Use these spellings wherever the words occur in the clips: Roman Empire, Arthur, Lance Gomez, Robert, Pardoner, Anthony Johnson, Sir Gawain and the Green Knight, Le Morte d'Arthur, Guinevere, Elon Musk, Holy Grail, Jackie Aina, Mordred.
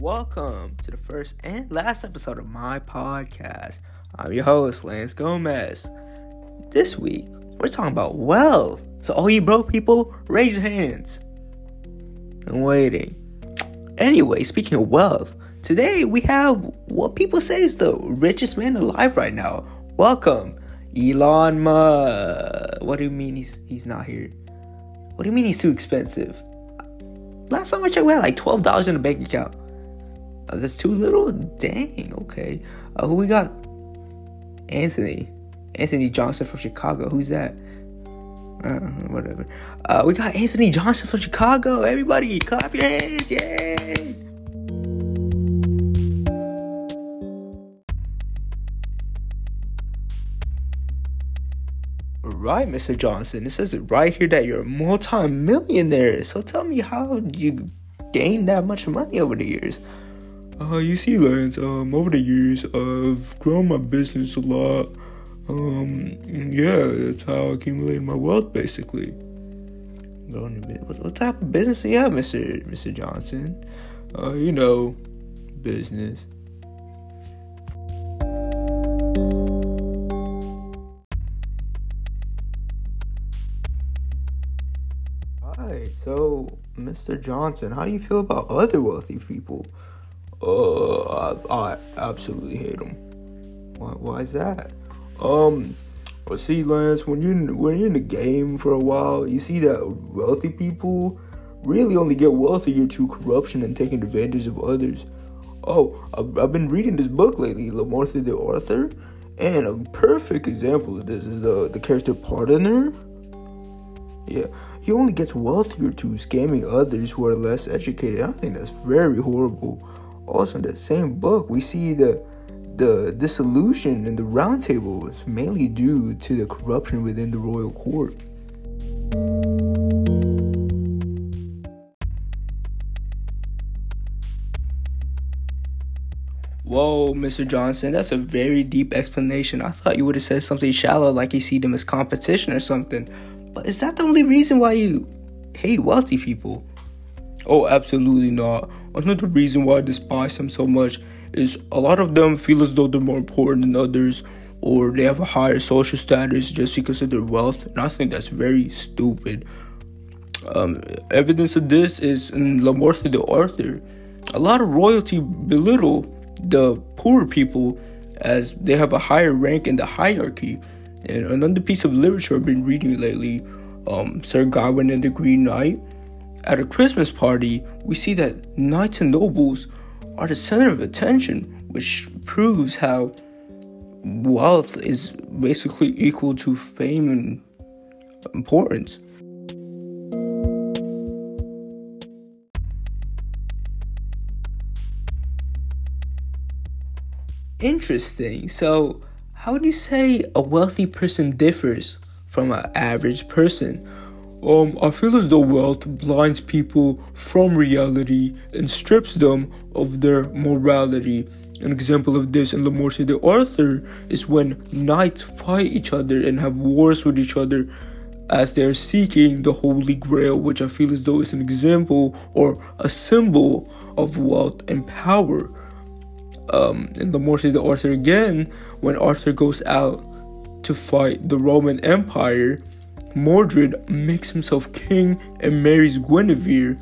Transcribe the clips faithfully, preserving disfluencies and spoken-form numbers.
Welcome to the first and last episode of my podcast. I'm your host, Lance Gomez. This week, we're talking about wealth. So all you broke people, raise your hands. I'm waiting. Anyway, speaking of wealth, today we have what people say is the richest man alive right now. Welcome, Elon Musk. What do you mean he's he's not here? What do you mean he's too expensive? Last time I checked, we had like twelve dollars in the bank account. Oh, that's too little? Dang, okay. Uh, who we got? Anthony. Anthony Johnson from Chicago. Who's that? Uh, whatever. Uh, we got Anthony Johnson from Chicago. Everybody, clap your hands. Yay! Right, Mister Johnson, it says it right here that you're a multi-millionaire. So tell me, how you gained that much money over the years? Uh, you see, Lance, um, over the years, I've grown my business a lot. Um, yeah, that's how I accumulated my wealth, basically. What type of business do you have, Mister Mister Johnson? Uh, you know, business. So, Mister Johnson, how do you feel about other wealthy people? Uh, I, I absolutely hate them. Why, why is that? Um, well, see, Lance, when you're, when you're in the game for a while, you see that wealthy people really only get wealthier through corruption and taking advantage of others. Oh, I've, I've been reading this book lately, Le Morte d'Arthur, and a perfect example of this is the, the character Pardoner. Yeah, he only gets wealthier to scamming others who are less educated. I think that's very horrible. Also, in that same book, we see the the dissolution in the round table is mainly due to the corruption within the royal court. Whoa, Mister Johnson, that's a very deep explanation. I thought you would have said something shallow, like you see them as competition or something. But is that the only reason why you hate wealthy people? Oh, absolutely not. Another reason why I despise them so much is a lot of them feel as though they're more important than others, or they have a higher social status just because of their wealth, and I think that's very stupid. Um, evidence of this is in La Morte d'Arthur. A lot of royalty belittle the poorer people as they have a higher rank in the hierarchy. And another piece of literature I've been reading lately, um, Sir Gawain and the Green Knight. At a Christmas party, we see that knights and nobles are the center of attention, which proves how wealth is basically equal to fame and importance. Interesting. So, how would you say a wealthy person differs from an average person? Um, I feel as though wealth blinds people from reality and strips them of their morality. An example of this in Le Morte d'Arthur is when knights fight each other and have wars with each other as they are seeking the Holy Grail, which I feel as though is an example or a symbol of wealth and power. Um, in Le Morte d'Arthur again, when Arthur goes out to fight the Roman Empire, Mordred makes himself king and marries Guinevere,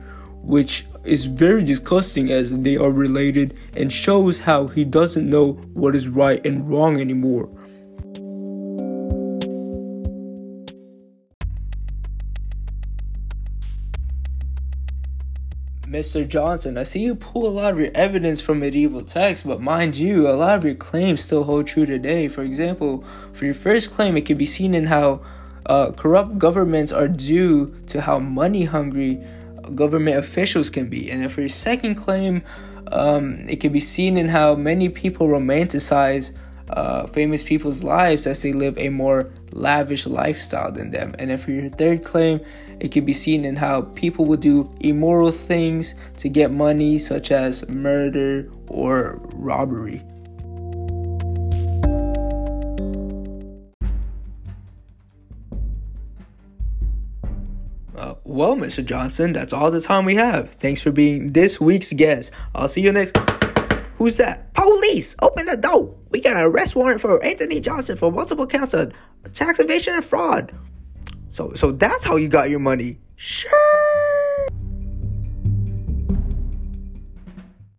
which is very disgusting as they are related and shows how he doesn't know what is right and wrong anymore. Mister Johnson, I see you pull a lot of your evidence from medieval texts, but mind you, a lot of your claims still hold true today. For example, for your first claim, it can be seen in how uh, corrupt governments are due to how money-hungry government officials can be. And then for your second claim, um, it can be seen in how many people romanticize uh, famous people's lives as they live a more lavish lifestyle than them. And then for your third claim, it can be seen in how people would do immoral things to get money, such as murder or robbery. Well, Mister Johnson, that's all the time we have. Thanks for being this week's guest. I'll see you next... Who's that? Police! Open the door! We got an arrest warrant for Anthony Johnson for multiple counts of tax evasion and fraud. So, so that's how you got your money. Sure.